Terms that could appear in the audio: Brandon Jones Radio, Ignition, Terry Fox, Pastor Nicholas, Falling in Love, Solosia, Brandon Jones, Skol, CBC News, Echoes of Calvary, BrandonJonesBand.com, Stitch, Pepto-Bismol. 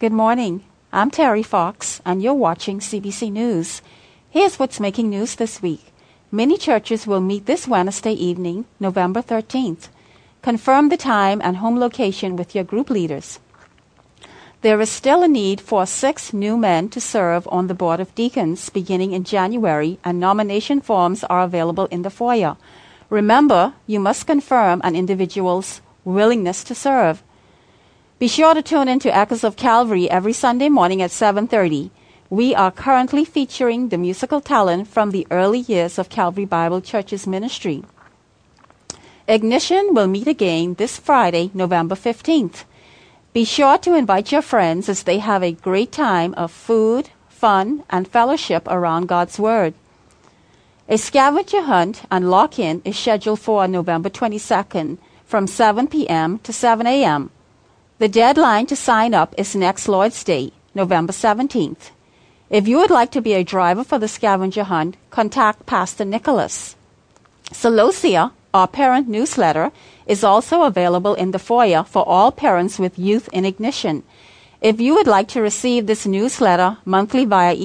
Good morning. I'm Terry Fox, and you're watching CBC News. Here's what's making news this week. Many churches will meet this Wednesday evening, November 13th. Confirm the time and home location with your group leaders. There is still a need for 6 new men to serve on the Board of Deacons beginning in January, and nomination forms are available in the foyer. Remember, you must confirm an individual's willingness to serve. Be sure to tune in to Echoes of Calvary every Sunday morning at 7:30. We are currently featuring the musical talent from the early years of Calvary Bible Church's ministry. Ignition will meet again this Friday, November 15th. Be sure to invite your friends as they have a great time of food, fun, and fellowship around God's Word. A scavenger hunt and lock-in is scheduled for November 22nd from 7 p.m. to 7 a.m. The deadline to sign up is next Lord's Day, November 17th. If you would like to be a driver for the scavenger hunt, contact Pastor Nicholas. Solosia, our parent newsletter, is also available in the foyer for all parents with youth in Ignition. If you would like to receive this newsletter monthly via